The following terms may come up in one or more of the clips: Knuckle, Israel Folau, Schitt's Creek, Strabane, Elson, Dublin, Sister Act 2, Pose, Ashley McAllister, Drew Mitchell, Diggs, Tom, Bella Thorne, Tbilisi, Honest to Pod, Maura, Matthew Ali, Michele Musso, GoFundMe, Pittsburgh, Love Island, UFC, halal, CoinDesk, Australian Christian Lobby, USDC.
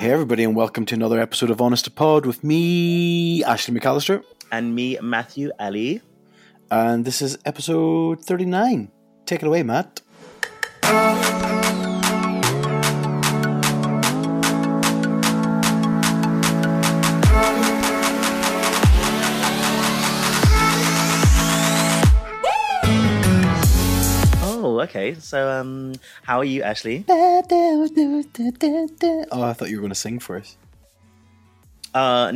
Hey everybody, and welcome to another episode of Honest to Pod with me, Ashley McAllister. And me, Matthew Ali. And this is episode 39. Take it away, Matt. Okay, so how are you, Ashley? Oh, I thought you were going to sing for us. No.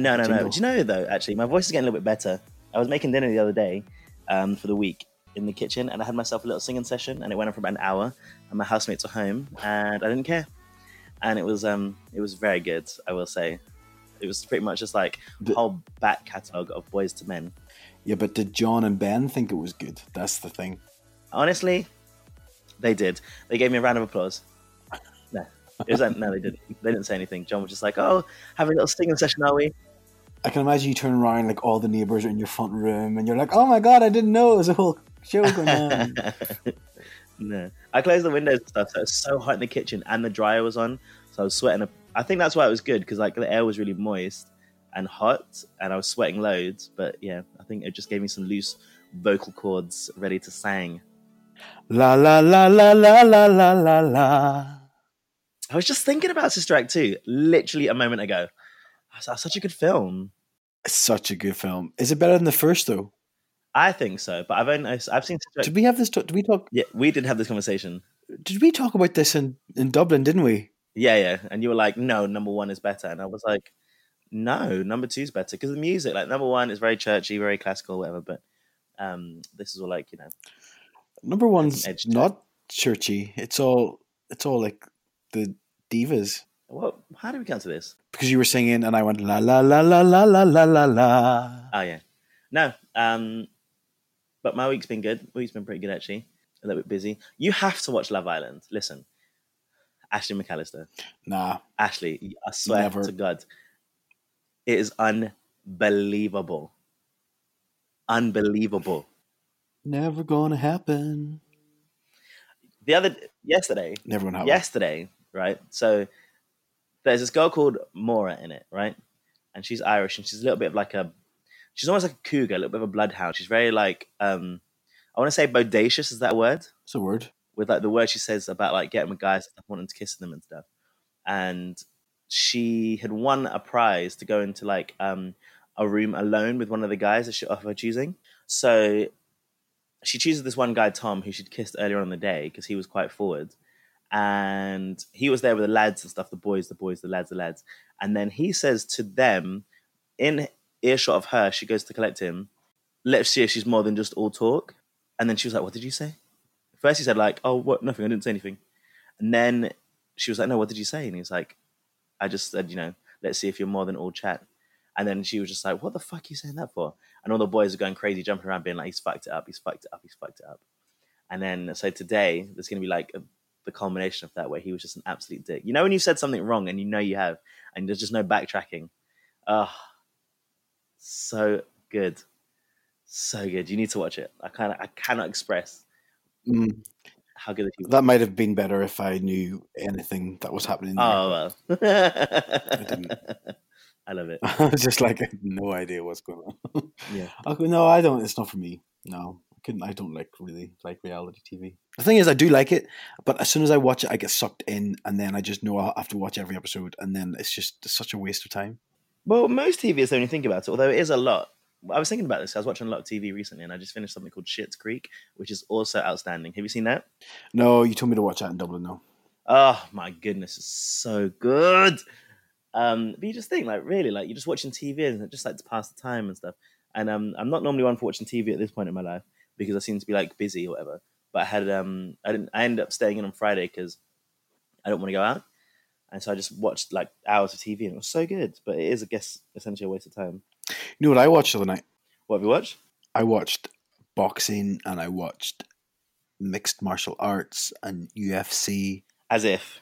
Do you know, though, actually, my voice is getting a little bit better. I was making dinner the other day for the week in the kitchen, and I had myself a little singing session, and it went on for about an hour, and my housemates were home, and I didn't care. And it was very good, I will say. It was pretty much just like the whole back catalogue of Boys to Men. Yeah, but did John and Ben think it was good? That's the thing. Honestly... They did. They gave me a round of applause. No, they didn't. They didn't say anything. John was just like, "Oh, having a little singing session, are we?" I can imagine you turn around, like all the neighbors are in your front room, and you're like, "Oh my god, I didn't know it was a whole show going on." No, I closed the windows and stuff. So it was so hot in the kitchen, and the dryer was on, so I was sweating. I think that's why it was good because like the air was really moist and hot, and I was sweating loads. But yeah, I think it just gave me some loose vocal cords ready to sing. La la la la la la la la la. I was just thinking about Sister Act 2 literally a moment ago. That's such a good film. It's such a good film. Is it better than the first though? I think so, but I've seen Sister Act. Did we have this? Did we talk? Yeah, we did have this conversation. Did we talk about this in Dublin? Didn't we? Yeah. And you were like, "No, number one is better," and I was like, "No, number two is better because the music. Like number one is very churchy, very classical, whatever. But this is all like, you know." Number one's not churchy. It's all like the divas. Well, how did we come to this? Because you were singing, and I went la la la la la la la la la. Oh yeah, no. But my week's been good. Week's been pretty good actually. A little bit busy. You have to watch Love Island. Listen, Ashley McAllister. Nah, Ashley, I swear never. To God, it is unbelievable. Unbelievable. Never gonna happen. Yesterday. Never gonna happen. Yesterday, right? So there's this girl called Maura in it, right? And she's Irish, and she's a little bit of like she's almost like a cougar, a little bit of a bloodhound. She's very like, I want to say bodacious. Is that a word? It's a word. With like the word she says about like getting with guys and wanting to kiss them and stuff. And she had won a prize to go into like a room alone with one of the guys that she of her choosing. So. She chooses this one guy, Tom, who she'd kissed earlier on in the day because he was quite forward. And he was there with the lads and stuff, the boys, the lads. And then he says to them, in earshot of her, she goes to collect him, "Let's see if she's more than just all talk." And then she was like, "What did you say?" First he said like, "Oh, what? Nothing, I didn't say anything." And then she was like, "No, what did you say?" And he was like, "I just said, let's see if you're more than all chat." And then she was just like, "What the fuck are you saying that for?" And all the boys are going crazy, jumping around, being like, he's fucked it up. And then, so today, there's going to be like the culmination of that where he was just an absolute dick. You know when you've said something wrong and you know you have, and there's just no backtracking. Oh, so good. So good. You need to watch it. I cannot express how good it was. That might have been better if I knew anything that was happening. Oh, well. I didn't. I love it. I was just like, I had no idea what's going on. Yeah. No, I don't. It's not for me. No, I don't really like reality TV. The thing is, I do like it, but as soon as I watch it, I get sucked in, and then I just know I have to watch every episode, and then it's just such a waste of time. Well, most TV is only think about it, although it is a lot. I was thinking about this. I was watching a lot of TV recently, and I just finished something called Schitt's Creek, which is also outstanding. Have you seen that? No, you told me to watch that in Dublin. No. Oh my goodness, it's so good. But you just think, like, really, like, you're just watching TV and just like to pass the time and stuff. And I'm not normally one for watching TV at this point in my life because I seem to be like busy or whatever. But I had I ended up staying in on Friday because I don't want to go out, and so I just watched like hours of TV and it was so good. But it is, I guess, essentially a waste of time. You know what I watched the other night? What have you watched? I watched boxing and I watched mixed martial arts and UFC. As if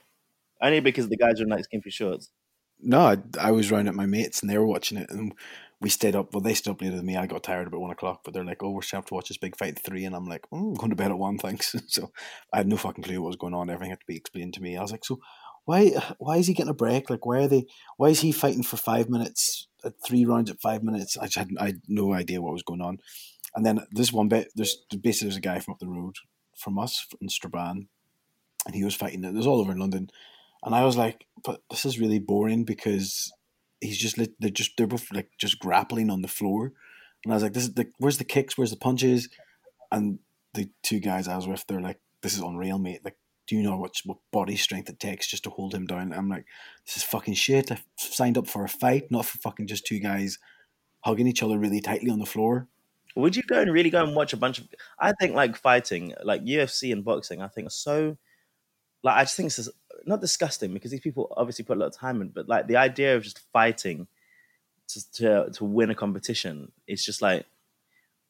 only because the guys are in like skimpy shorts. No, I was round at my mates and they were watching it, and we stayed up. Well, they stayed up later than me. I got tired about 1 o'clock, but they're like, "Oh, we're still have to watch this big fight 3," and I'm like, "I'm going to bed at 1, thanks." So I had no fucking clue what was going on. Everything had to be explained to me. I was like, "So why is he getting a break? Like, why are they? Why is he fighting for 5 minutes? 3 rounds at 5 minutes. I had no idea what was going on. And then there's one bit. There's a guy from up the road from us in Strabane, and he was fighting. It was all over in London, and I was like, but this is really boring because he's just they're both like just grappling on the floor, and I was like, this is where's the kicks? Where's the punches? And the two guys I was with, they're like, this is unreal, mate. Like, do you know what body strength it takes just to hold him down? I'm like, this is fucking shit. I signed up for a fight, not for fucking just two guys hugging each other really tightly on the floor. Would you go and watch a bunch of... I think, like, fighting, like UFC and boxing, I think are so... Like, I just think it's not disgusting because these people obviously put a lot of time in, but, like, the idea of just fighting to win a competition, it's just, like,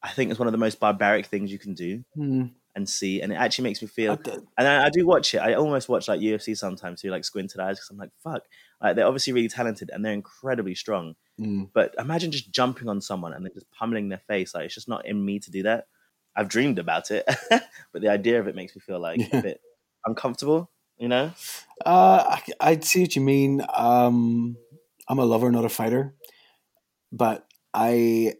I think it's one of the most barbaric things you can do. Mm. And see, and it actually makes me feel. And I do watch it. I almost watch like UFC sometimes through like squinted eyes because I'm like, fuck. Like, they're obviously really talented and they're incredibly strong. Mm. But imagine just jumping on someone and then just pummeling their face. Like, it's just not in me to do that. I've dreamed about it, but the idea of it makes me feel like a bit uncomfortable. You know? I see what you mean. I'm a lover, not a fighter. But I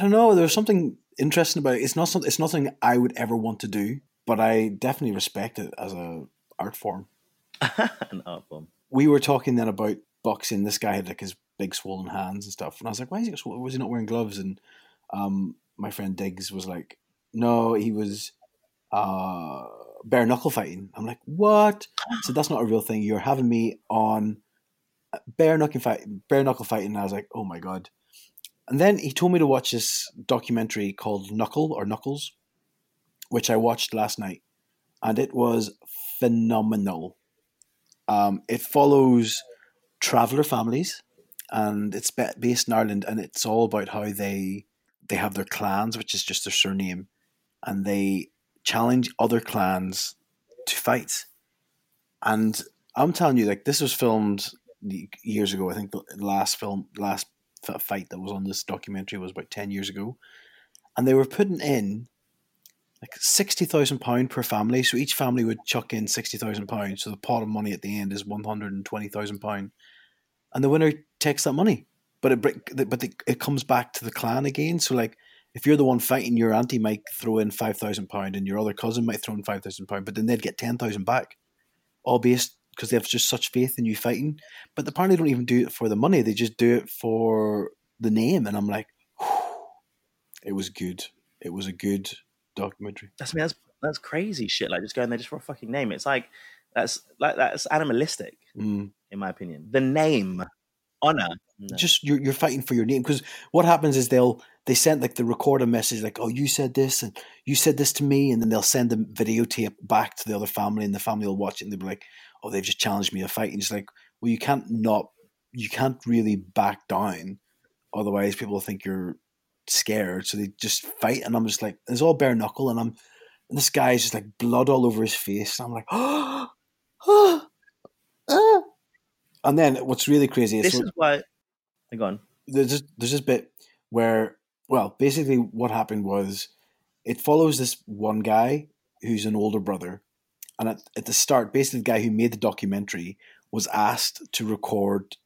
don't know. There's something interesting about it. It's nothing I would ever want to do, but I definitely respect it as an art form. An art form. We were talking then about boxing. This guy had like his big swollen hands and stuff, and I was like, why is he? Was he not wearing gloves? And my friend Diggs was like, no, he was bare knuckle fighting. I'm like, what? So that's not a real thing. You're having me on bare knuckle fighting. And I was like, oh my god. And then he told me to watch this documentary called Knuckles, which I watched last night. And it was phenomenal. It follows traveller families, and it's based in Ireland, and it's all about how they have their clans, which is just their surname, and they challenge other clans to fight. And I'm telling you, like, this was filmed years ago. I think the last fight that was on this documentary was about 10 years ago, and they were putting in like £60,000 per family, so each family would chuck in £60,000, so the pot of money at the end is £120,000, and the winner takes that money, but it comes back to the clan again. So like, if you're the one fighting, your auntie might throw in £5,000 and your other cousin might throw in £5,000, but then they'd get 10,000 back, all based because they have just such faith in you fighting. But apparently they don't even do it for the money. They just do it for the name. And I'm like, whew, it was good. It was a good documentary. That's crazy shit. Like, just going there just for a fucking name. It's like, that's animalistic, in my opinion. The name, honor. No. Just you're fighting for your name. Because what happens is they send like the record a message like, oh, you said this and you said this to me. And then they'll send the videotape back to the other family, and the family will watch it and they'll be like, oh, they've just challenged me to fight. And it's like, well, you can't really back down. Otherwise people think you're scared. So they just fight. And I'm just like, it's all bare knuckle. And this guy's just like blood all over his face. And I'm like, oh. And then what's really crazy is... This is why... Hang on. There's this bit where, well, basically what happened was it follows this one guy who's an older brother. And at the start, basically the guy who made the documentary was asked to record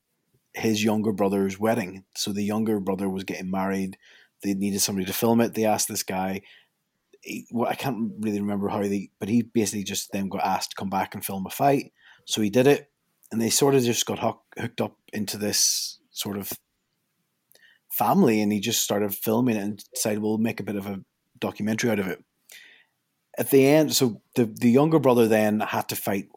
his younger brother's wedding. So the younger brother was getting married. They needed somebody to film it. They asked this guy. I can't really remember but he basically just then got asked to come back and film a fight. So he did it. And they sort of just got hooked up into this sort of family. And he just started filming it and decided we'll make a bit of a documentary out of it. At the end, so the younger brother then had to fight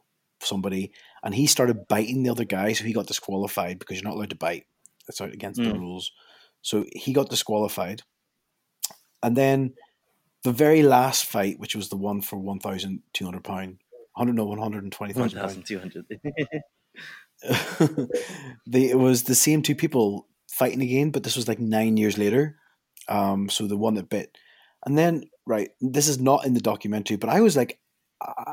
somebody, and he started biting the other guy, so he got disqualified because you're not allowed to bite. That's out against the rules. So he got disqualified. And then the very last fight, which was the one for £1,200, £120,000. It was the same two people fighting again, but this was like 9 years later. So the one that bit. And then... Right, this is not in the documentary, but I was like,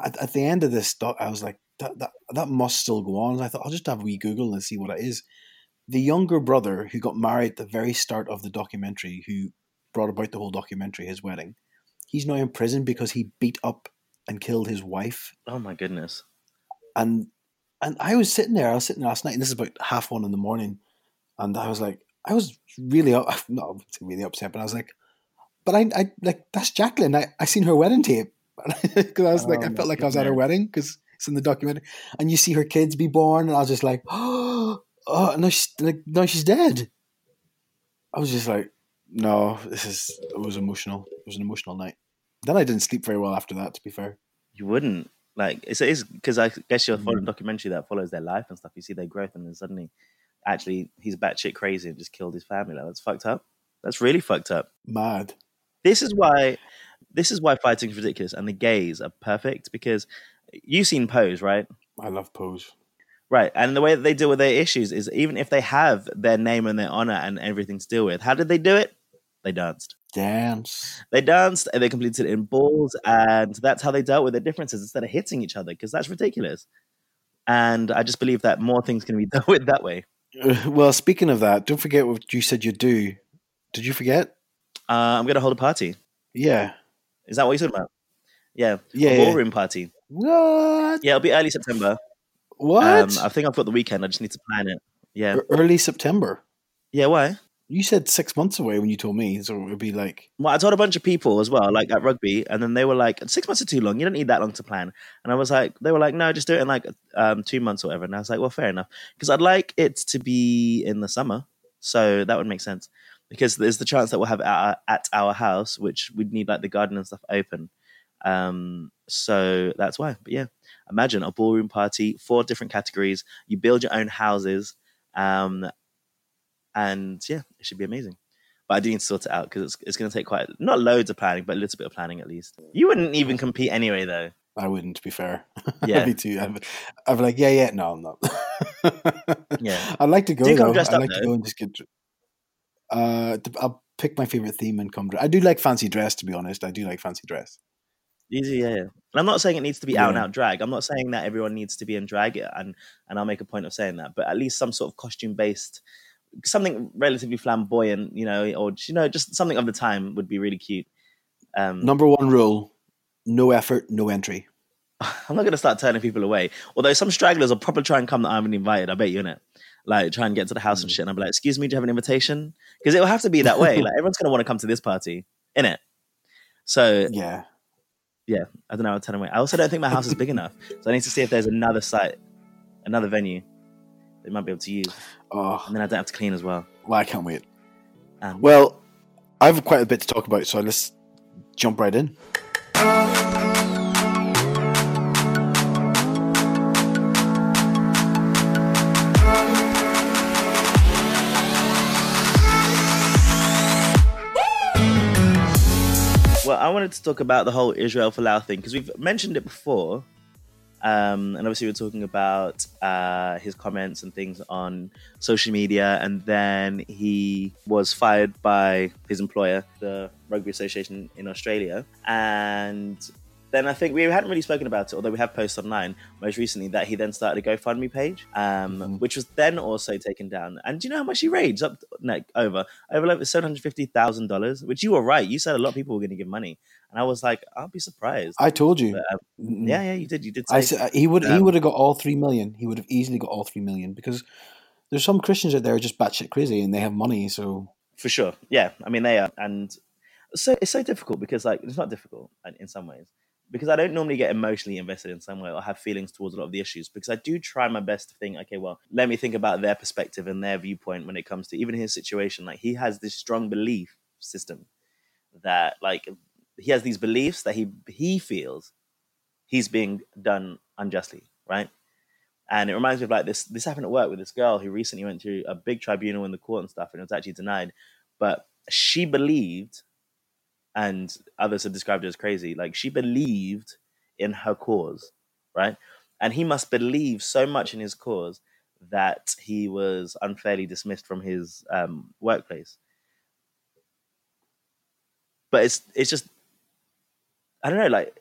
at the end of this, I was like, that must still go on. And I thought, I'll just have a wee Google and see what it is. The younger brother who got married at the very start of the documentary, who brought about the whole documentary, his wedding, he's now in prison because he beat up and killed his wife. Oh my goodness. And And I was sitting there last night, and this is about 1:30 in the morning, and I was like, I was really, not really upset, but I was like, but I like, that's Jacqueline. I seen her wedding tape. Because I was like, I felt like I was at her wedding, because it's in the documentary. And you see her kids be born, and I was just like, oh, now she's dead. I was just like, no, it was emotional. It was an emotional night. Then I didn't sleep very well after that, to be fair. You wouldn't. Like, it's because I guess you're following a documentary that follows their life and stuff. You see their growth, and then suddenly, actually, he's batshit crazy and just killed his family. Like, that's fucked up. That's really fucked up. Mad. This is why fighting is ridiculous, and the gays are perfect, because you've seen Pose, right? I love Pose. Right, and the way that they deal with their issues is, even if they have their name and their honor and everything to deal with, how did they do it? They danced. They danced, and they completed it in balls, and that's how they dealt with their differences, instead of hitting each other, because that's ridiculous. And I just believe that more things can be dealt with that way. Well, speaking of that, don't forget what you said you do. Did you forget? I'm going to hold a party. Yeah. Is that what you're talking about? Yeah. Ballroom party. What? Yeah, it'll be early September. What? I think I've got the weekend. I just need to plan it. Yeah. Early September? Yeah, why? You said 6 months away when you told me, so it would be like... Well, I told a bunch of people as well, like at rugby, and then they were like, 6 months are too long. You don't need that long to plan. And I was like, they were like, no, just do it in like 2 months or whatever. And I was like, well, fair enough. Because I'd like it to be in the summer, so that would make sense. Because there's the chance that we'll have at our house, which we'd need like the garden and stuff open. So that's why. But yeah. Imagine a ballroom party, 4 different categories. You build your own houses. And yeah, it should be amazing. But I do need to sort it out, because it's going to take quite, not loads of planning, but a little bit of planning at least. You wouldn't even compete anyway, though. I wouldn't, to be fair. Yeah. Me too. I'd be like, yeah. No, I'm not. Yeah. I'd like to go, though. I'd like to go and just get... I'll pick my favorite theme and come dress. I do like fancy dress, to be honest. I do like fancy dress. Easy, yeah. And I'm not saying it needs to be out and out drag. I'm not saying that everyone needs to be in drag, and I'll make a point of saying that. But at least some sort of costume based, something relatively flamboyant, or just something of the time would be really cute. Number one rule: no effort, no entry. I'm not going to start turning people away. Although some stragglers will probably try and come that I haven't invited. I bet you, innit? Like, try and get to the house and shit. And I'll be like, excuse me, do you have an invitation? Because it will have to be that way. Like, everyone's going to want to come to this party, innit? So, yeah, I don't know. I'll turn away. I also don't think my house is big enough. So I need to see if there's another site, another venue that you might be able to use. Oh. And then I don't have to clean as well. Well, I can't wait. Well, I have quite a bit to talk about, so let's jump right in. I wanted to talk about the whole Israel Folau thing, because we've mentioned it before, and obviously we're talking about his comments and things on social media, and then he was fired by his employer, the Rugby Association in Australia, and then I think we hadn't really spoken about it, although we have posted online most recently that he then started a GoFundMe page, which was then also taken down. And do you know how much he raised? Over $750,000, which you were right. You said a lot of people were going to give money. And I was like, I'll be surprised. I told you. But, yeah, you did. You did say he would have got all 3 million. He would have easily got all 3 million, because there's some Christians out there who are just batshit crazy and they have money. So for sure. Yeah. I mean, they are. And so it's so difficult, because like, it's not difficult in some ways, because I don't normally get emotionally invested in some way or have feelings towards a lot of the issues, because I do try my best to think, okay, well, let me think about their perspective and their viewpoint when it comes to even his situation. Like, he has this strong belief system that, like, he has these beliefs that he feels he's being done unjustly, right? And it reminds me of, like, this happened at work with this girl who recently went through a big tribunal in the court and stuff, and it was actually denied. But she believed... and others have described it as crazy. Like, she believed in her cause, right? And he must believe so much in his cause that he was unfairly dismissed from his workplace. But it's just, I don't know, like,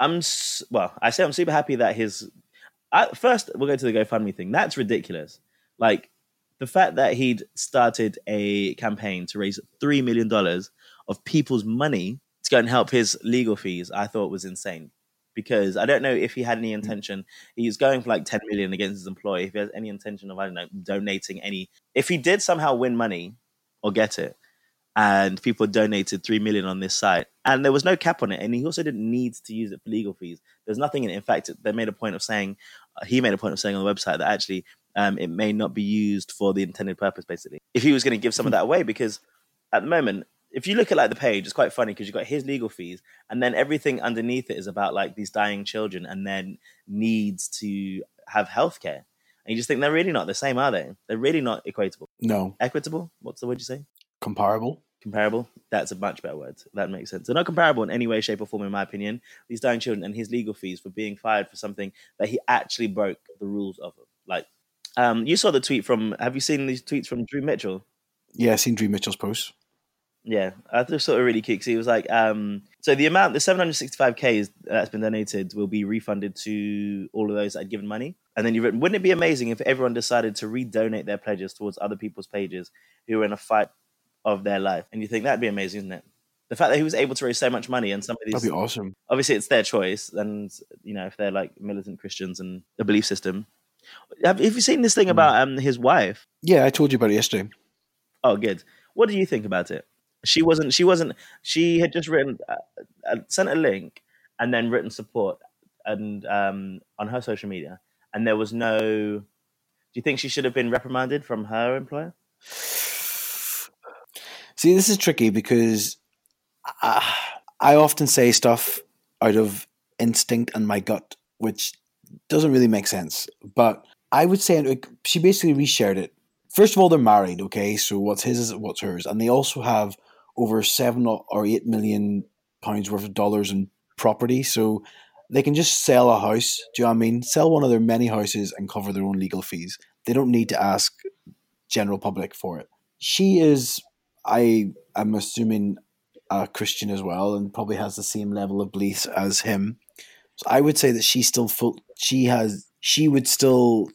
I'm super happy that first, we'll go to the GoFundMe thing. That's ridiculous. Like, the fact that he'd started a campaign to raise $3 million of people's money to go and help his legal fees, I thought was insane. because I don't know if he had any intention. He's going for like 10 million against his employer. If he has any intention of, I don't know, donating any, if he did somehow win money or get it, and people donated 3 million on this site, and there was no cap on it, and he also didn't need to use it for legal fees. There's nothing in it. In fact, they made a point of saying, he made a point of saying on the website that actually it may not be used for the intended purpose, basically. If he was going to give some of that away, because at the moment, if you look at like the page, it's quite funny because you've got his legal fees, and then everything underneath it is about like these dying children and their needs to have healthcare. And you just think they're really not the same, are they? They're really not equatable. No. Equitable? What's the word you say? Comparable. Comparable. That's a much better word. That makes sense. They're not comparable in any way, shape or form, in my opinion. These dying children and his legal fees for being fired for something that he actually broke the rules of. Like, you saw the tweet from, have you seen these tweets from Drew Mitchell? Yeah, I've seen Drew Mitchell's post. Yeah, I just thought it really cute because he was like, so the amount, the 765K that's been donated will be refunded to all of those that had given money. And then you've written, wouldn't it be amazing if everyone decided to redonate their pledges towards other people's pages who are in a fight of their life? And you think that'd be amazing, isn't it? The fact that he was able to raise so much money and somebody's... That'd be awesome. Obviously, it's their choice. And, you know, if they're like militant Christians and a belief system. Have you seen this thing about his wife? Yeah, I told you about it yesterday. Oh, good. What do you think about it? She had just written, sent a link and then written support and on her social media. And there was no, do you think she should have been reprimanded from her employer? See, this is tricky because I often say stuff out of instinct and my gut, which doesn't really make sense. But I would say she basically reshared it. First of all, they're married, okay? So what's his is what's hers. And they also have over £7 or £8 million worth of dollars in property. So they can just sell a house. Do you know what I mean? Sell one of their many houses and cover their own legal fees. They don't need to ask general public for it. She is, I'm assuming, a Christian as well and probably has the same level of beliefs as him. So I would say that she would still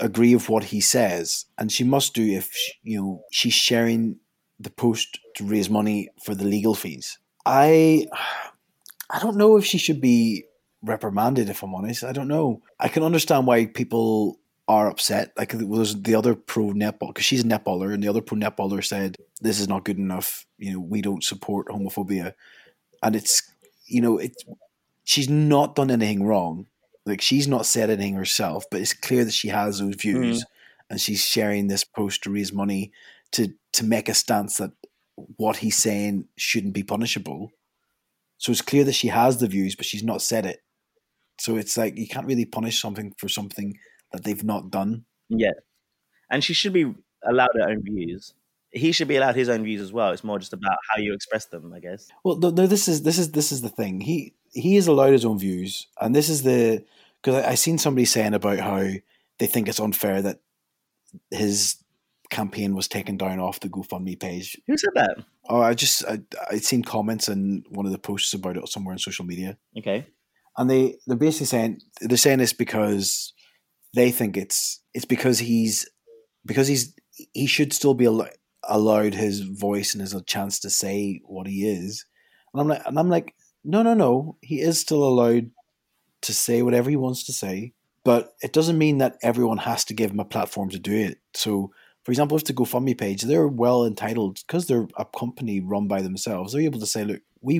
agree with what he says. And she must do if, she's sharing the post to raise money for the legal fees. I don't know if she should be reprimanded, if I'm honest. I don't know. I can understand why people are upset. Like, was the other pro-netball, because she's a netballer, and the other pro-netballer said, this is not good enough. We don't support homophobia. And she's not done anything wrong. Like, she's not said anything herself, but it's clear that she has those views and she's sharing this post to raise money to make a stance that what he's saying shouldn't be punishable. So it's clear that she has the views, but she's not said it. So it's like, you can't really punish something for something that they've not done. Yeah. And she should be allowed her own views. He should be allowed his own views as well. It's more just about how you express them, I guess. Well, no, this is the thing. He is allowed his own views. And this is because I seen somebody saying about how they think it's unfair that his campaign was taken down off the GoFundMe page. Who said that? Oh, I'd seen comments in one of the posts about it somewhere on social media. Okay. And they're basically saying, they're saying it's because they think it's because he should still be allowed his voice and his chance to say what he is. And I'm like, no. He is still allowed to say whatever he wants to say, but it doesn't mean that everyone has to give him a platform to do it. So, for example, if the GoFundMe page, they're well entitled because they're a company run by themselves. They're able to say, look, we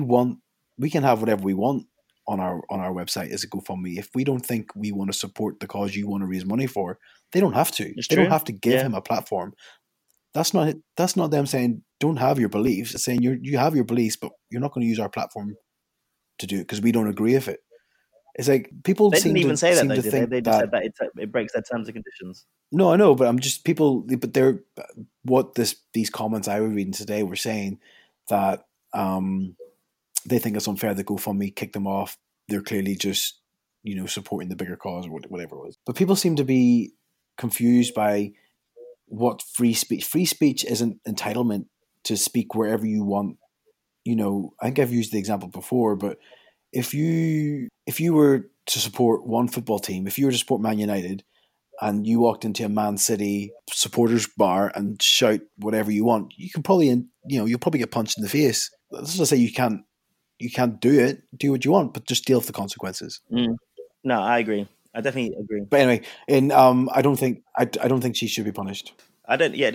can have whatever we want on our website as a GoFundMe. If we don't think we want to support the cause you want to raise money for, they don't have to. It's they true. Don't have to give him a platform. That's not them saying, don't have your beliefs. It's saying you have your beliefs, but you're not going to use our platform to do it because we don't agree with it. It's like people. They didn't even say that. Though, did they? They just said that it breaks their terms and conditions. No, I know, but I'm just people. But they're what these comments I was reading today were saying that they think it's unfair that GoFundMe kicked them off. They're clearly just supporting the bigger cause or whatever it was. But people seem to be confused by what free speech. Free speech isn't entitlement to speak wherever you want. I think I've used the example before, but if you were to support one football team, if you were to support Man United and you walked into a Man City supporters bar and shout whatever you want, you can probably, you'll probably get punched in the face. That's not to say you can't, you can't do it, do what you want, but just deal with the consequences. Mm. No, I agree. I definitely agree. But anyway, and I don't think she should be punished. I don't think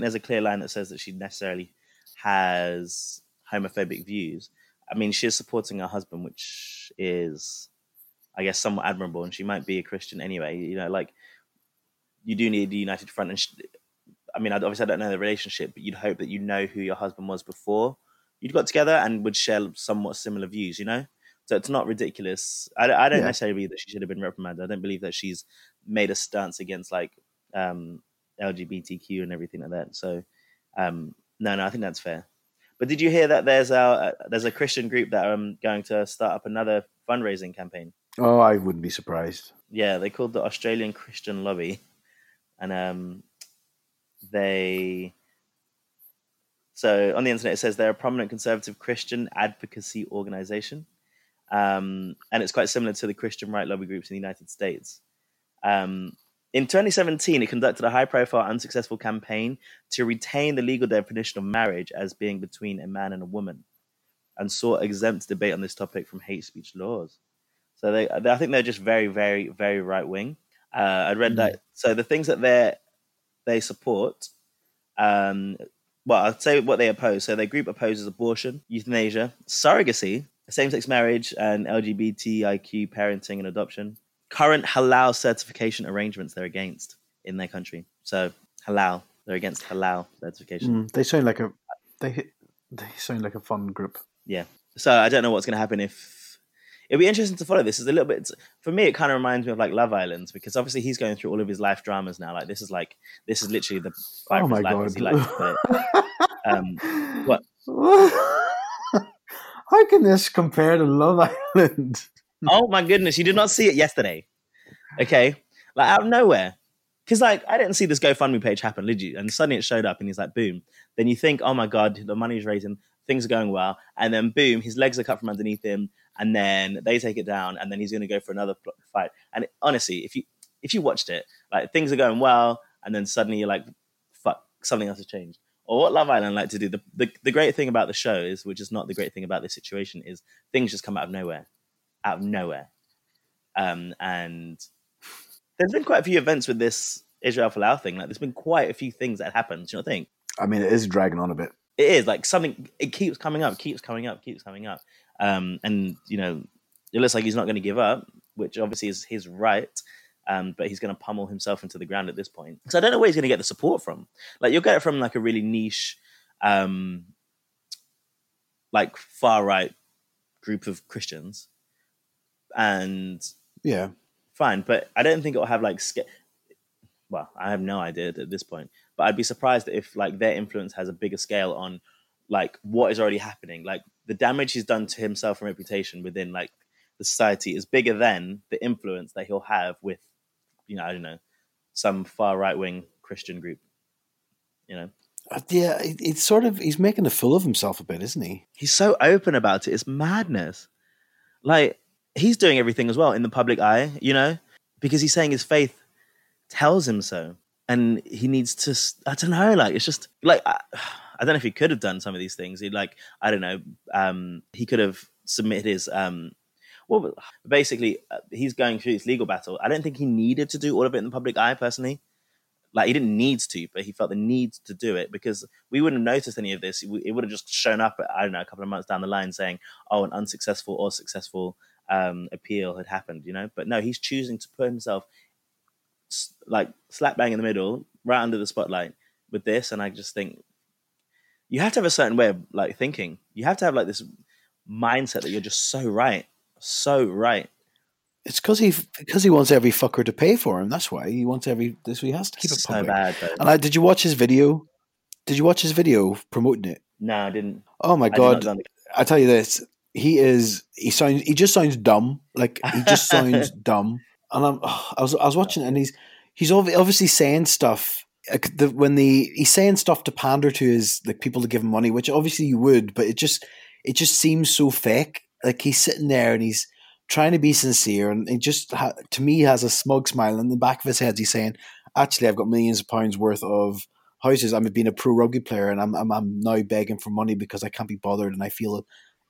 there's a clear line that says that she necessarily has homophobic views. I mean, she is supporting her husband, which is, I guess, somewhat admirable, and she might be a Christian anyway. You know, like, you do need the united front, and obviously I don't know the relationship, but you'd hope that you know who your husband was before you'd got together and would share somewhat similar views, you know? So it's not ridiculous. I don't necessarily believe that she should have been reprimanded. I don't believe that she's made a stance against, like, LGBTQ and everything like that. So, no, I think that's fair. But did you hear that there's a Christian group that are going to start up another fundraising campaign? Oh, I wouldn't be surprised. Yeah, they called the Australian Christian Lobby. And on the internet it says they're a prominent conservative Christian advocacy organisation. And it's quite similar to the Christian right lobby groups in the United States. In 2017, it conducted a high-profile, unsuccessful campaign to retain the legal definition of marriage as being between a man and a woman, and sought exempt debate on this topic from hate speech laws. So I think they're just very, very, very right-wing. I read that. So the things that they support, I'd say what they oppose. So their group opposes abortion, euthanasia, surrogacy, same-sex marriage, and LGBTIQ parenting and adoption. Current halal certification arrangements they're against in their country. So halal, they're against halal certification. They sound like a fun group. Yeah. So I don't know what's going to happen. If it'll be interesting to follow this. It's a little bit, for me, it kind of reminds me of, like, Love Island, because obviously he's going through all of his life dramas now. Like, this is literally the fight for his life, as he likes to play. What? How can this compare to Love Island? Oh my goodness, you did not see it yesterday. Okay? Like, out of nowhere. Because, like, I didn't see this GoFundMe page happen, did you? And suddenly it showed up and he's like, boom. Then you think, oh my God, the money's raising, things are going well. And then boom, his legs are cut from underneath him. And then they take it down and then he's going to go for another fight. And it, honestly, if you watched it, like, things are going well. And then suddenly you're like, fuck, something else has changed. Or what Love Island like to do, the great thing about the show is, which is not the great thing about this situation, is things just come out of nowhere. And there's been quite a few events with this Israel Folau thing. Like, there's been quite a few things that happened. Do you not think? I mean, it is dragging on a bit. It is, like, something. It keeps coming up, keeps coming up. And you know, it looks like he's not going to give up, which obviously is his right. But he's going to pummel himself into the ground at this point. So I don't know where he's going to get the support from. Like, you'll get it from, like, a really niche, like, far right group of Christians. And yeah, fine, but I don't think it'll have, like, well, I have no idea at this point, but I'd be surprised if, like, their influence has a bigger scale on, like, what is already happening. Like, the damage he's done to himself and reputation within, like, the society is bigger than the influence that he'll have with, you know, I don't know, some far right wing Christian group, you know. Yeah, it's sort of, he's making a fool of himself a bit, isn't he? He's so open about it. It's madness. Like, he's doing everything as well in the public eye, you know, because he's saying his faith tells him so. And he needs to, I don't know, like, it's just, like, I don't know if he could have done some of these things. He'd, like, I don't know, he could have submitted his, well, basically, he's going through this legal battle. I don't think he needed to do all of it in the public eye, personally. Like, he didn't need to, but he felt the need to do it because we wouldn't have noticed any of this. It would have just shown up, I don't know, a couple of months down the line saying, oh, an unsuccessful or successful appeal had happened, you know? But no, he's choosing to put himself, like, slap bang in the middle, right under the spotlight with this. And I just think you have to have a certain way of, like, thinking. You have to have, like, this mindset that you're just so right. So right. It's because he wants every fucker to pay for him. That's why he wants he has to keep it public. So bad, though. And did you watch his video? Did you watch his video promoting it? No, I didn't. Oh my God! I tell you this, he just sounds dumb. Like, he just sounds dumb. And I was watching it, and he's obviously saying stuff. He's saying stuff to pander to his, like, people to give him money, which obviously you would, but it just seems so fake. Like, he's sitting there and he's trying to be sincere, and he just, to me, has a smug smile. In the back of his head, he's saying, actually, I've got millions of pounds worth of houses. I'm being a pro rugby player, and I'm now begging for money because I can't be bothered, and I feel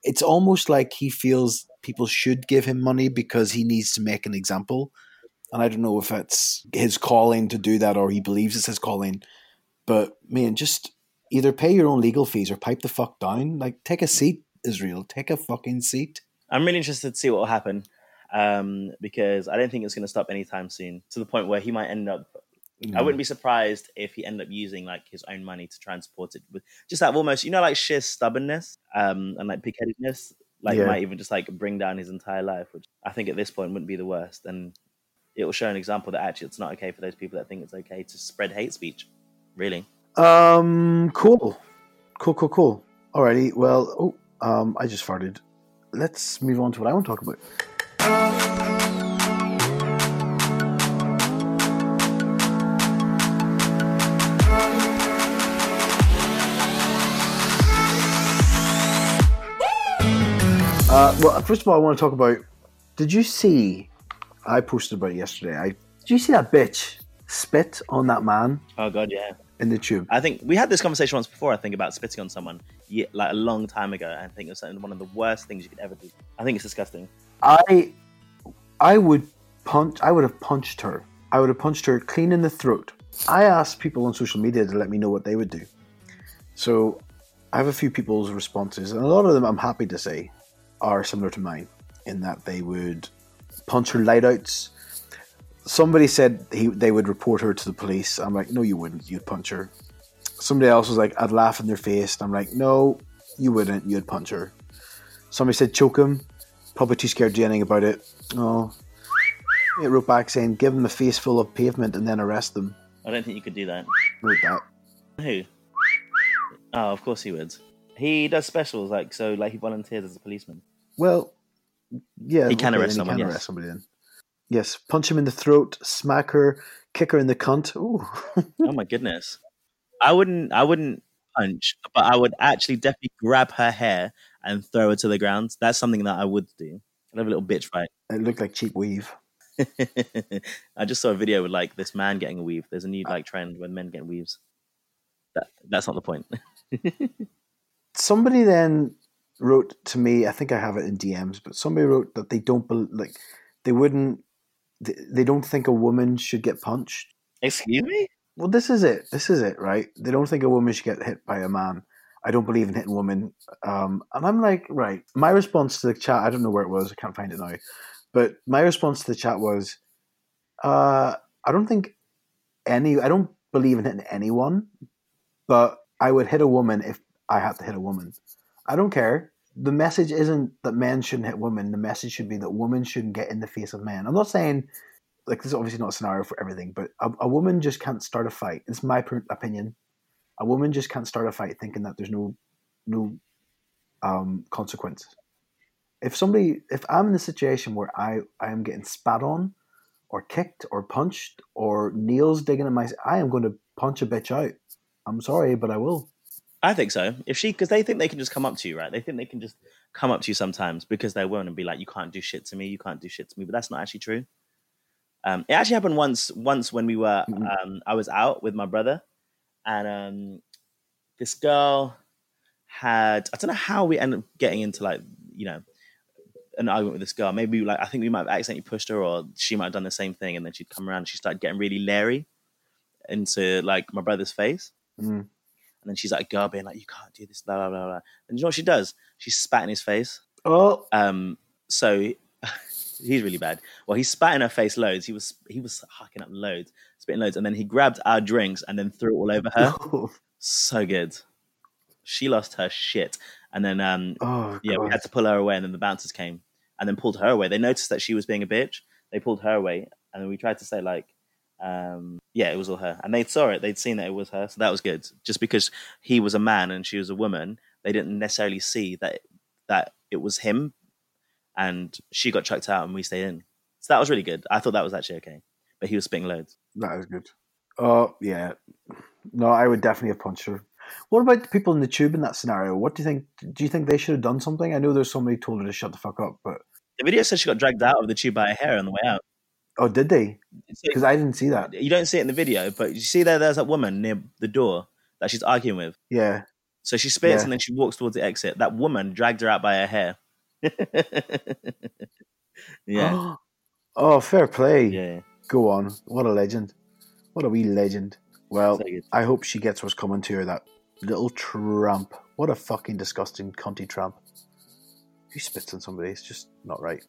it's almost like he feels people should give him money because he needs to make an example. And I don't know if that's his calling to do that or he believes it's his calling. But, man, just either pay your own legal fees or pipe the fuck down. Like, take a seat, Israel. Take a fucking seat. I'm really interested to see what will happen because I don't think it's going to stop anytime soon, to the point where he might end up... No. I wouldn't be surprised if he ended up using like his own money to transport it with just that almost, you know, like sheer stubbornness and like pig-headedness. Like it might even just like bring down his entire life, which I think at this point wouldn't be the worst. And it will show an example that actually it's not okay for those people that think it's okay to spread hate speech. Really. Cool. Alrighty. Well, I just farted. Let's move on to what I want to talk about. Well, first of all, I want to talk about, did you see, I posted about it yesterday, did you see that bitch spit on that man? Oh, God, yeah. In the tube. I think we had this conversation once before, I think, about spitting on someone, like a long time ago. I think it was one of the worst things you could ever do. I think it's disgusting. I would have punched her. I would have punched her clean in the throat. I asked people on social media to let me know what they would do. So I have a few people's responses, and a lot of them, I'm happy to say, are similar to mine in that they would punch her light outs. Somebody said they would report her to the police. I'm like, no, you wouldn't. You'd punch her. Somebody else was like, I'd laugh in their face. I'm like, no, you wouldn't. You'd punch her. Somebody said, choke him. Probably too scared to do anything about it. Oh, it wrote back saying, give him a face full of pavement and then arrest them. I don't think you could do that. Wrote that. Who? Oh, of course he would. He does specials, so he volunteers as a policeman. Well, yeah. He can arrest someone, yes. Arrest somebody then. Yes, punch him in the throat, smack her, kick her in the cunt. Ooh. Oh, my goodness. I wouldn't punch, but I would actually definitely grab her hair and throw her to the ground. That's something that I would do. I'd have a little bitch fight. It looked like cheap weave. I just saw a video with, this man getting a weave. There's a new, trend when men get weaves. That's not the point. Somebody then wrote to me, I think I have it in DMs, but somebody wrote that they don't they don't think a woman should get punched. Excuse me? Well, this is it, right? They don't think a woman should get hit by a man. I don't believe in hitting women. And I'm like, right. My response to the chat, I don't know where it was, I can't find it now, but my response to the chat was, I don't believe in hitting anyone, but I would hit a woman if I have to hit a woman. I don't care. The message isn't that men shouldn't hit women. The message should be that women shouldn't get in the face of men. I'm not saying, this is obviously not a scenario for everything, but a woman just can't start a fight. It's my opinion. A woman just can't start a fight thinking that there's no consequence. If I'm in a situation where I am getting spat on or kicked or punched or nails digging in my... I am going to punch a bitch out. I'm sorry, but I will. I think so. Because they think they can just come up to you, right? They think they can just come up to you sometimes because they're willing and be like, you can't do shit to me. But that's not actually true. It actually happened once when we were, I was out with my brother and this girl had, I don't know how we ended up getting into an argument with this girl. Maybe I think we might have accidentally pushed her or she might have done the same thing. And then she'd come around and she started getting really leery into my brother's face. Mm. And then she's like, girl being like, you can't do this, blah, blah, blah, blah. And you know what she does? She spat in his face. Oh. So he's really bad. Well, he spat in her face loads. He was hucking up loads, spitting loads. And then he grabbed our drinks and then threw it all over her. Oh. So good. She lost her shit. And then, we had to pull her away. And then the bouncers came and then pulled her away. They noticed that she was being a bitch. They pulled her away. And then we tried to say it was all her, and they saw it, they'd seen that it was her, so that was good. Just because he was a man and she was a woman, they didn't necessarily see that it was him, and she got chucked out and we stayed in, so that was really good. I thought that was actually okay, but he was spitting loads. That was good. I would definitely have punched her. What about the people in the tube in that scenario? What do you think? Do you think they should have done something? I know there's somebody told her to shut the fuck up, but the video said she got dragged out of the tube by her hair on the way out. Oh, did they? Because I didn't see that. You don't see it in the video, but you see there's that woman near the door that she's arguing with. Yeah. So she spits and then she walks towards the exit. That woman dragged her out by her hair. Yeah. Oh, fair play. Yeah. Go on. What a legend. What a wee legend. Well, I hope she gets what's coming to her, that little tramp. What a fucking disgusting cunty tramp. Who spits on somebody? It's just not right.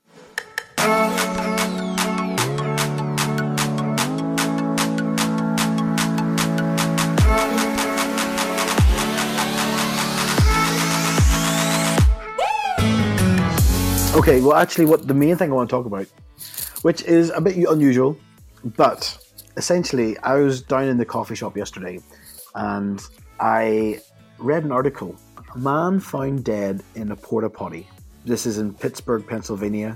Okay, well, actually, what the main thing I want to talk about, which is a bit unusual, but essentially, I was down in the coffee shop yesterday, and I read an article. A man found dead in a porta potty. This is in Pittsburgh, Pennsylvania.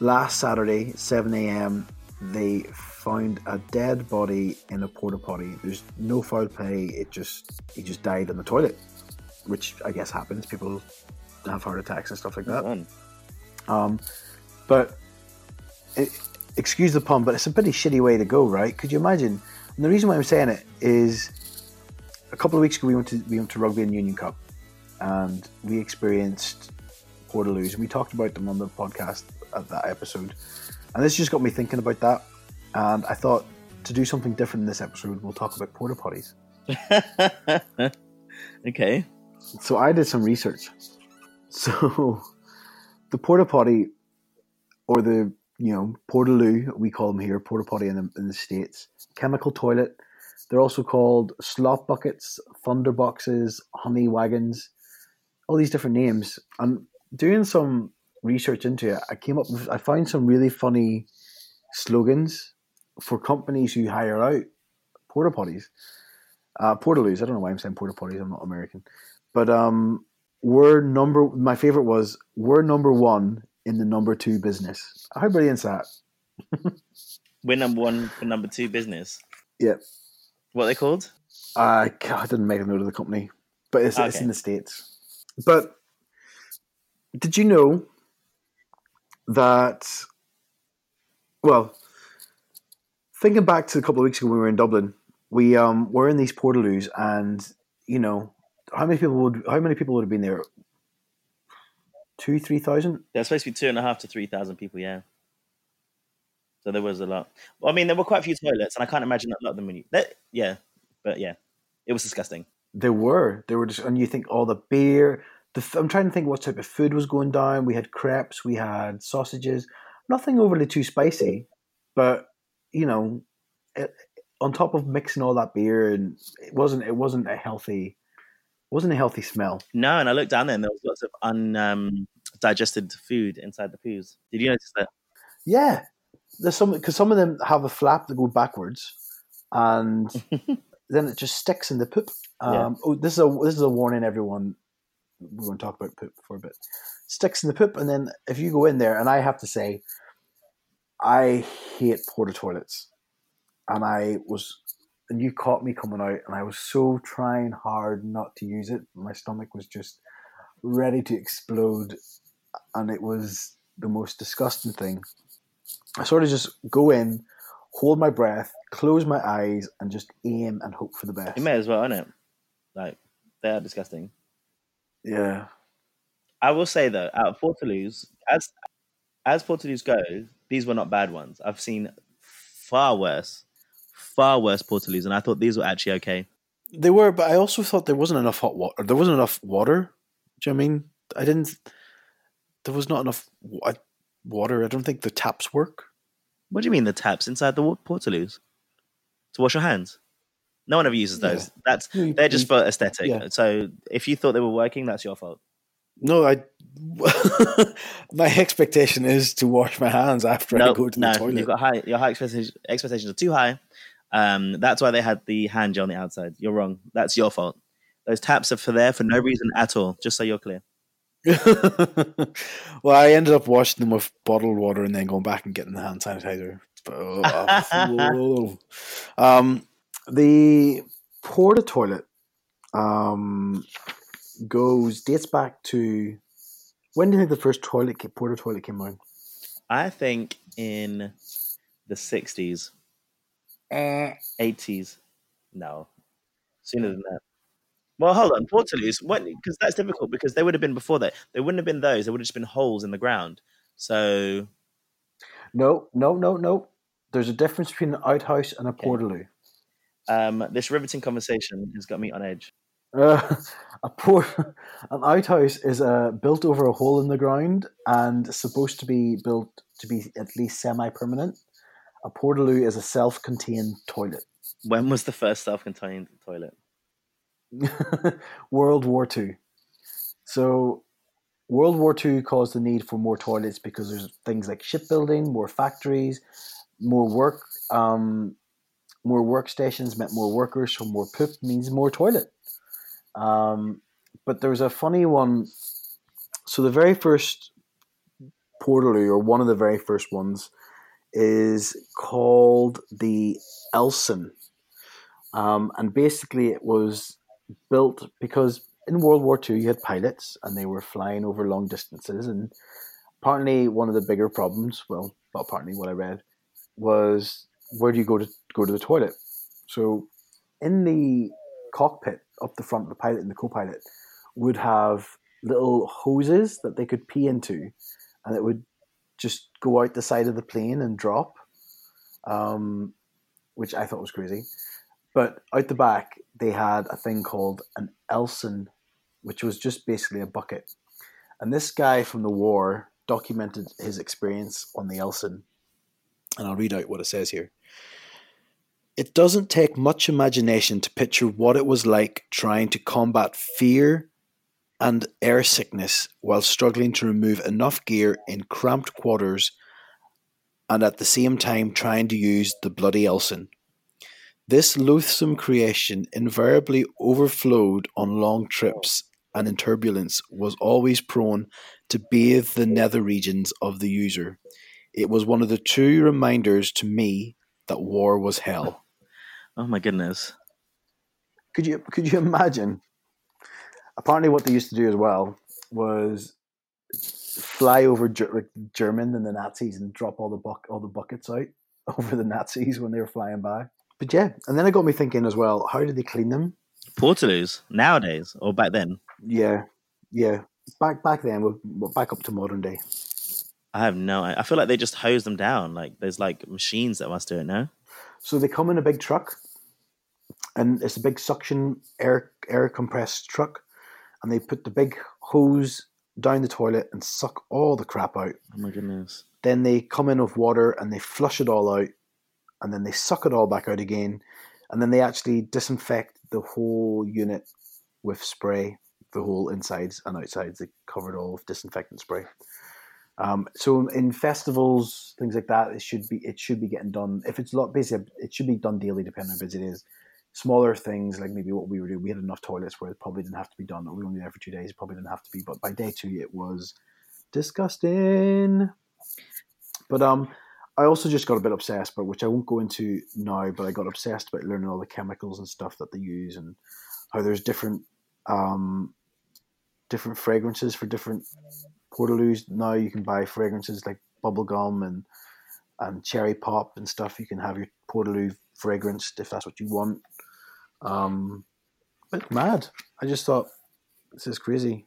Last Saturday, 7 a.m., they found a dead body in a porta potty. There's no foul play. He just died in the toilet, which I guess happens. People have heart attacks and stuff like that. Mm-hmm. But excuse the pun, but it's a pretty shitty way to go, right? Could you imagine? And the reason why I'm saying it is, a couple of weeks ago we went to Rugby and Union Cup, and we experienced Portaloos, and we talked about them on the podcast at that episode. And this just got me thinking about that, and I thought, to do something different in this episode, we'll talk about porta potties. Okay. So I did some research. So. The porta potty, or the, you know, portaloo, we call them here, porta potty in the States, chemical toilet. They're also called slop buckets, thunder boxes, honey wagons, all these different names. And doing some research into it, I found some really funny slogans for companies who hire out porta potties, portaloos. I don't know why I'm saying porta potties. I'm not American, but my favorite was, we're number one in the number two business. How brilliant is that? We're number one for number two business. Yeah. What are they called? I didn't make a note of the company, but it's in the States. But did you know that? Well, thinking back to a couple of weeks ago when we were in Dublin, we were in these portaloos, and you know. How many people would have been there? 2,000-3,000? There's supposed to be 2,500 to 3,000 people, yeah. So there was a lot. Well, I mean, there were quite a few toilets, and I can't imagine that lot of them. It was disgusting. They were just, and you think all the beer. I'm trying to think what type of food was going down. We had crepes, we had sausages, nothing overly too spicy, but you know, on top of mixing all that beer, and it wasn't a healthy smell. No, and I looked down there and there was lots of undigested food inside the poos. Did you notice that? Yeah. There's some, because some of them have a flap that go backwards and then it just sticks in the poop. This is a warning, everyone. We're going to talk about poop for a bit. Sticks in the poop, and then if you go in there, and I have to say, I hate porta toilets. And you caught me coming out, and I was so trying hard not to use it. My stomach was just ready to explode, and it was the most disgusting thing. I sort of just go in, hold my breath, close my eyes, and just aim and hope for the best. You may as well, innit? Like, they are disgusting. Yeah. I will say, though, out of portaloos, as portaloos go, these were not bad ones. I've seen far worse portaloos, and I thought these were actually okay. They were, but I also thought there wasn't enough hot water. There wasn't enough water. Do you know what I mean? There was not enough water. I don't think the taps work. What do you mean the taps inside the portaloos? To wash your hands? No one ever uses those. Yeah. They're just for aesthetic. Yeah. So if you thought they were working, that's your fault. No, my expectation is to wash my hands after I go to the toilet. You've got your high expectations are too high. That's why they had the hand gel on the outside. You're wrong. That's your fault. Those taps are for no reason at all, just so you're clear. Well, I ended up washing them with bottled water and then going back and getting the hand sanitizer. The porta toilet dates back to, when do you think the first porta toilet came on? I think in the 60s. 80s. No. Sooner than that. Well, hold on. Portaloos, because that's difficult because they would have been before that. They wouldn't have been those. They would have just been holes in the ground. So, no. There's a difference between an outhouse and a portaloo. This riveting conversation has got me on edge. An outhouse is built over a hole in the ground and supposed to be built to be at least semi-permanent. A portaloo is a self-contained toilet. When was the first self-contained toilet? World War II. So World War II caused the need for more toilets because there's things like shipbuilding, more factories, more work. More workstations meant more workers, so more poop means more toilet. But there's a funny one. So the very first portaloo, or one of the very first ones, is called the Elson. And basically it was built because in World War II you had pilots and they were flying over long distances, and apparently one of the bigger problems, well, not apparently, what I read, was where do you go to the toilet? So in the cockpit up the front, the pilot and the co-pilot would have little hoses that they could pee into, and it would just go out the side of the plane and drop, which I thought was crazy. But out the back, they had a thing called an Elson, which was just basically a bucket. And this guy from the war documented his experience on the Elson. And I'll read out what it says here. It doesn't take much imagination to picture what it was like trying to combat fear and air sickness while struggling to remove enough gear in cramped quarters and at the same time trying to use the bloody Elson. This loathsome creation invariably overflowed on long trips and in turbulence was always prone to bathe the nether regions of the user. It was one of the true reminders to me that war was hell. Oh my goodness. Could you imagine? Apparently what they used to do as well was fly over German and the Nazis and drop all the buckets out over the Nazis when they were flying by. But yeah, and then it got me thinking as well, how did they clean them? Portaloos, nowadays, or back then? Yeah. Back then, we're back up to modern day. I have no idea. I feel like they just hose them down. Like, there's like machines that must do it, no? So they come in a big truck, and it's a big suction, air-compressed truck, and they put the big hose down the toilet and suck all the crap out. Oh my goodness. Then they come in with water, and they flush it all out, and then they suck it all back out again, and then they actually disinfect the whole unit with spray, the whole insides and outsides. They covered all with disinfectant spray. So in festivals, things like that, it should be getting done. If it's not busy, it should be done daily, depending on how busy it is. Smaller things like maybe what we were doing, we had enough toilets where it probably didn't have to be done. We were only there for 2 days, it probably didn't have to be. But by day 2, it was disgusting. But I also just got a bit obsessed, but which I won't go into now, but I got obsessed about learning all the chemicals and stuff that they use and how there's different fragrances for different portaloos. Now you can buy fragrances like bubblegum and cherry pop and stuff. You can have your portaloo fragranced if that's what you want. But mad. I just thought, this is crazy.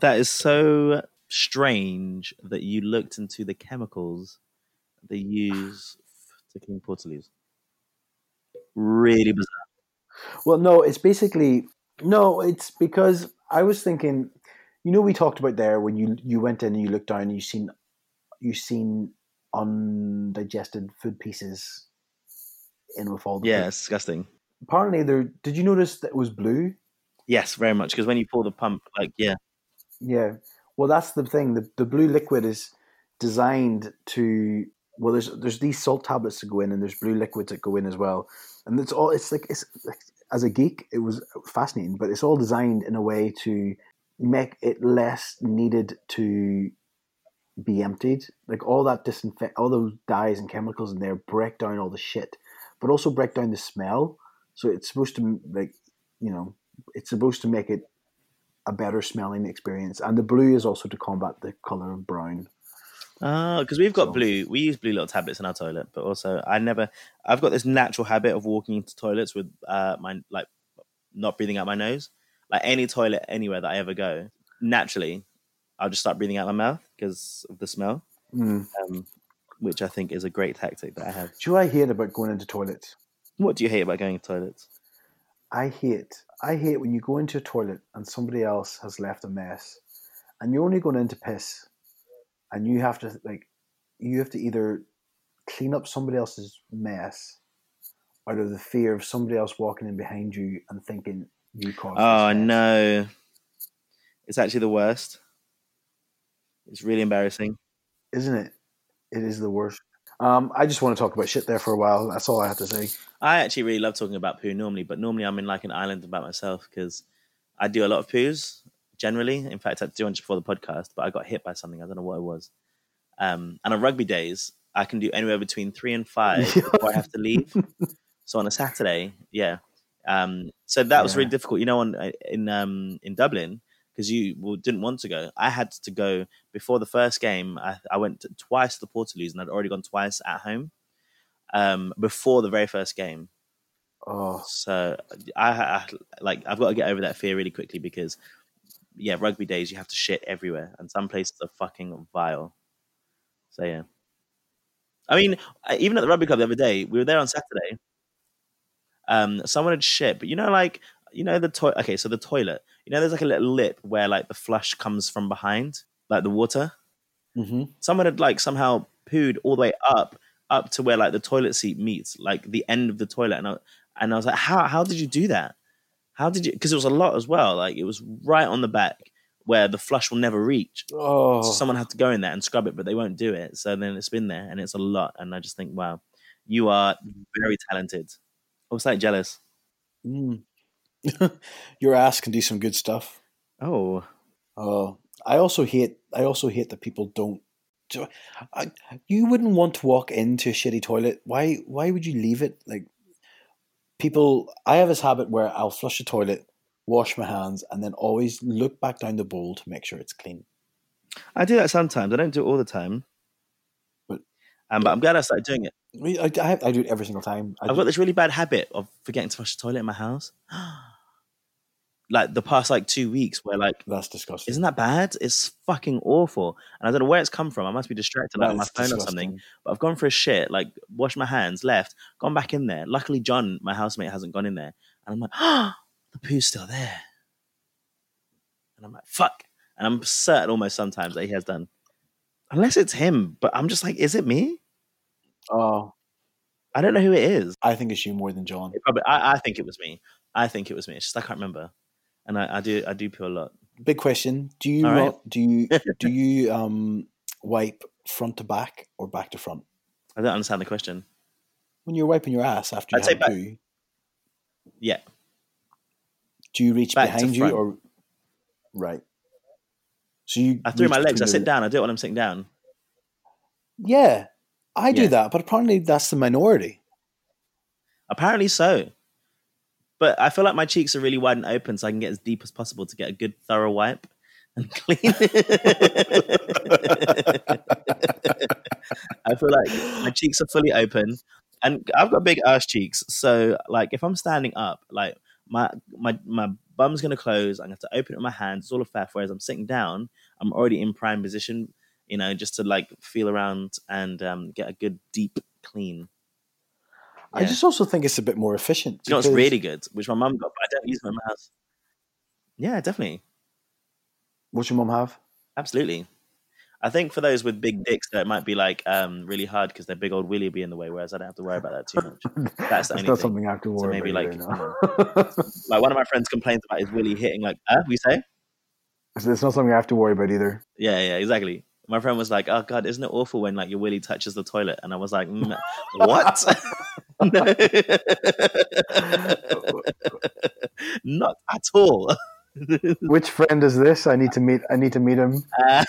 That is so strange that you looked into the chemicals they use to clean portaloos. Really bizarre. Well, it's because I was thinking, you know, we talked about there when you went in and you looked down and you seen undigested food pieces in with all the food. It's disgusting. Apparently, did you notice that it was blue? Yes, very much, because when you pull the pump, well, that's the thing. The blue liquid is designed to, well, there's these salt tablets that go in, and there's blue liquids that go in as well, and it's like as a geek it was fascinating, but it's all designed in a way to make it less needed to be emptied. Like all that all those dyes and chemicals in there break down all the shit, but also break down the smell. So it's supposed to, like, you know, it's supposed to make it a better smelling experience, and the blue is also to combat the color of brown. Oh, because we've got blue. We use blue little tablets in our toilet, but also I've got this natural habit of walking into toilets with my, like, not breathing out my nose. Like any toilet anywhere that I ever go, naturally, I'll just start breathing out my mouth because of the smell, which I think is a great tactic that I have. Do I hate about going into toilets? What do you hate about going into toilets? I hate when you go into a toilet and somebody else has left a mess and you're only going in to piss and you have to either clean up somebody else's mess out of the fear of somebody else walking in behind you and thinking you caused this mess. No. It's actually the worst. It's really embarrassing. Isn't it? It is the worst. I just want to talk about shit there for a while. That's all I have to say. I actually really love talking about poo normally, but normally I'm in like an island by myself because I do a lot of poos generally. In fact, I had to do one before the podcast, but I got hit by something. I don't know what it was. And on rugby days, I can do anywhere between 3 and 5 before I have to leave. So on a Saturday, yeah. So that was really difficult. You know, in Dublin, because you didn't want to go. I had to go before the first game. I went twice to the Portaloos, and I'd already gone twice at home before the very first game. Oh, so I've got to get over that fear really quickly because, yeah, rugby days you have to shit everywhere, and some places are fucking vile. So yeah, I mean, even at the rugby club the other day, we were there on Saturday. Someone had shit, but the toilet. You know, there's like a little lip where like the flush comes from behind, like the water. Mm-hmm. Someone had like somehow pooed all the way up to where like the toilet seat meets, like the end of the toilet. And I was like, how did you do that? How did you? Because it was a lot as well. Like it was right on the back where the flush will never reach. Oh. So someone had to go in there and scrub it, but they won't do it. So then it's been there, and it's a lot. And I just think, wow, you are very talented. I was like jealous. Mm. Your ass can do some good stuff. Oh, I also hate that people don't. You wouldn't want to walk into a shitty toilet. Why would you leave it? Like people, I have this habit where I'll flush the toilet, wash my hands, and then always look back down the bowl to make sure it's clean. I do that sometimes. I don't do it all the time, but I'm glad I started doing it. I do it every single time. I've got this really bad habit of forgetting to flush the toilet in my house. Like the past like 2 weeks where like that's disgusting. Isn't that bad? It's fucking awful. And I don't know where it's come from. I must be distracted like my phone disgusting. Or something. But I've gone for a shit, like washed my hands, left, gone back in there. Luckily John, my housemate, hasn't gone in there. And I'm like, the poo's still there. And I'm like, fuck. And I'm certain almost sometimes that he has done. Unless it's him, but I'm just like, is it me? Oh. I don't know who it is. I think it's you more than John. I think it was me. It's just I can't remember. And I do poo a lot. Big question. Do you wipe front to back or back to front? I don't understand the question. When you're wiping your ass after you have poo. Yeah. Do you reach back behind you or right? So I threw my legs, I sit down, I do it when I'm sitting down. Yeah. I do that, but apparently that's the minority. Apparently so. But I feel like my cheeks are really wide and open so I can get as deep as possible to get a good thorough wipe and clean. I feel like my cheeks are fully open and I've got big ass cheeks. So like if I'm standing up, like my bum's going to close. I'm going to have to open it with my hands. It's all a faff. Whereas I'm sitting down, I'm already in prime position, you know, just to like feel around and get a good deep clean. Yeah. I just also think it's a bit more efficient. You know, it's really good, which my mum got, but I don't use my house. Yeah, definitely. What's your mum have? Absolutely. I think for those with big dicks, though, it might be like really hard because their big old willy will be in the way. Whereas I don't have to worry about that too much. That's the only not thing. Something I have to worry. So maybe about like, like one of my friends complains about his willy hitting like, we say. So it's not something I have to worry about either. Yeah, exactly. My friend was like, "Oh God, isn't it awful when like your willy touches the toilet?" And I was like, "What? No, not at all." Which friend is this? I need to meet him. I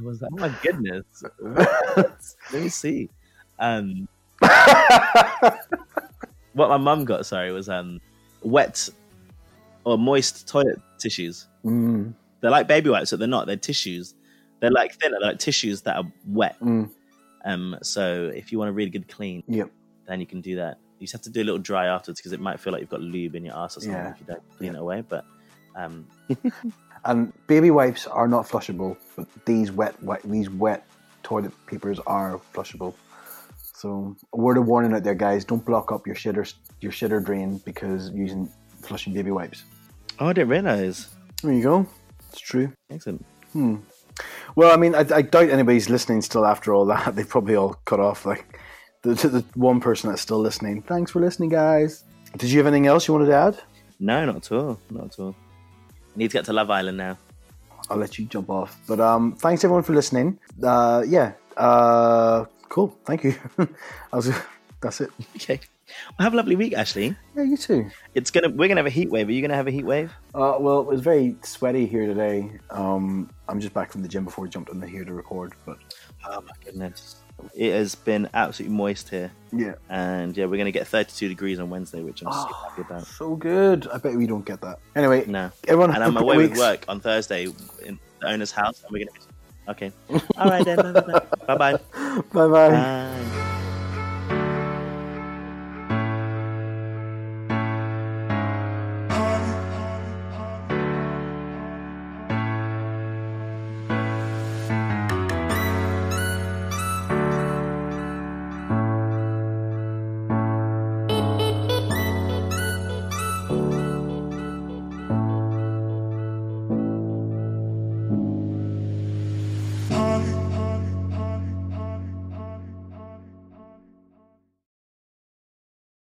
was like, oh my goodness. What? Let me see. What my mum got, sorry, was wet or moist toilet tissues. Mm. They're like baby wipes, but they're not. They're tissues. They're like thinner, like tissues that are wet. Mm. So if you want a really good clean, yep. Then you can do that. You just have to do a little dry afterwards because it might feel like you've got lube in your ass or something if you don't clean it away. But and baby wipes are not flushable, but these wet toilet papers are flushable. So a word of warning out there, guys: don't block up your shitter drain because using flushing baby wipes. Oh, I didn't realize. There you go. It's true. Excellent. Well, I mean, I doubt anybody's listening still after all that. They probably all cut off. Like the one person that's still listening. Thanks for listening, guys. Did you have anything else you wanted to add? No, not at all. I need to get to Love Island now. I'll let you jump off. But thanks everyone for listening. Cool. Thank you. That's it. Okay. Well, have a lovely week, Ashley. Yeah, you too. We're gonna have a heat wave. Are you gonna have a heat wave? Well, it was very sweaty here today. I'm just back from the gym before I jumped in here to record. But oh my goodness, it has been absolutely moist here. Yeah, and we're gonna get 32 degrees on Wednesday, which I'm super happy about. So good. I bet we don't get that. Anyway, no. Everyone, and I'm away with work on Thursday in the owner's house, and we're gonna. Okay. All right then. Bye bye. Bye bye.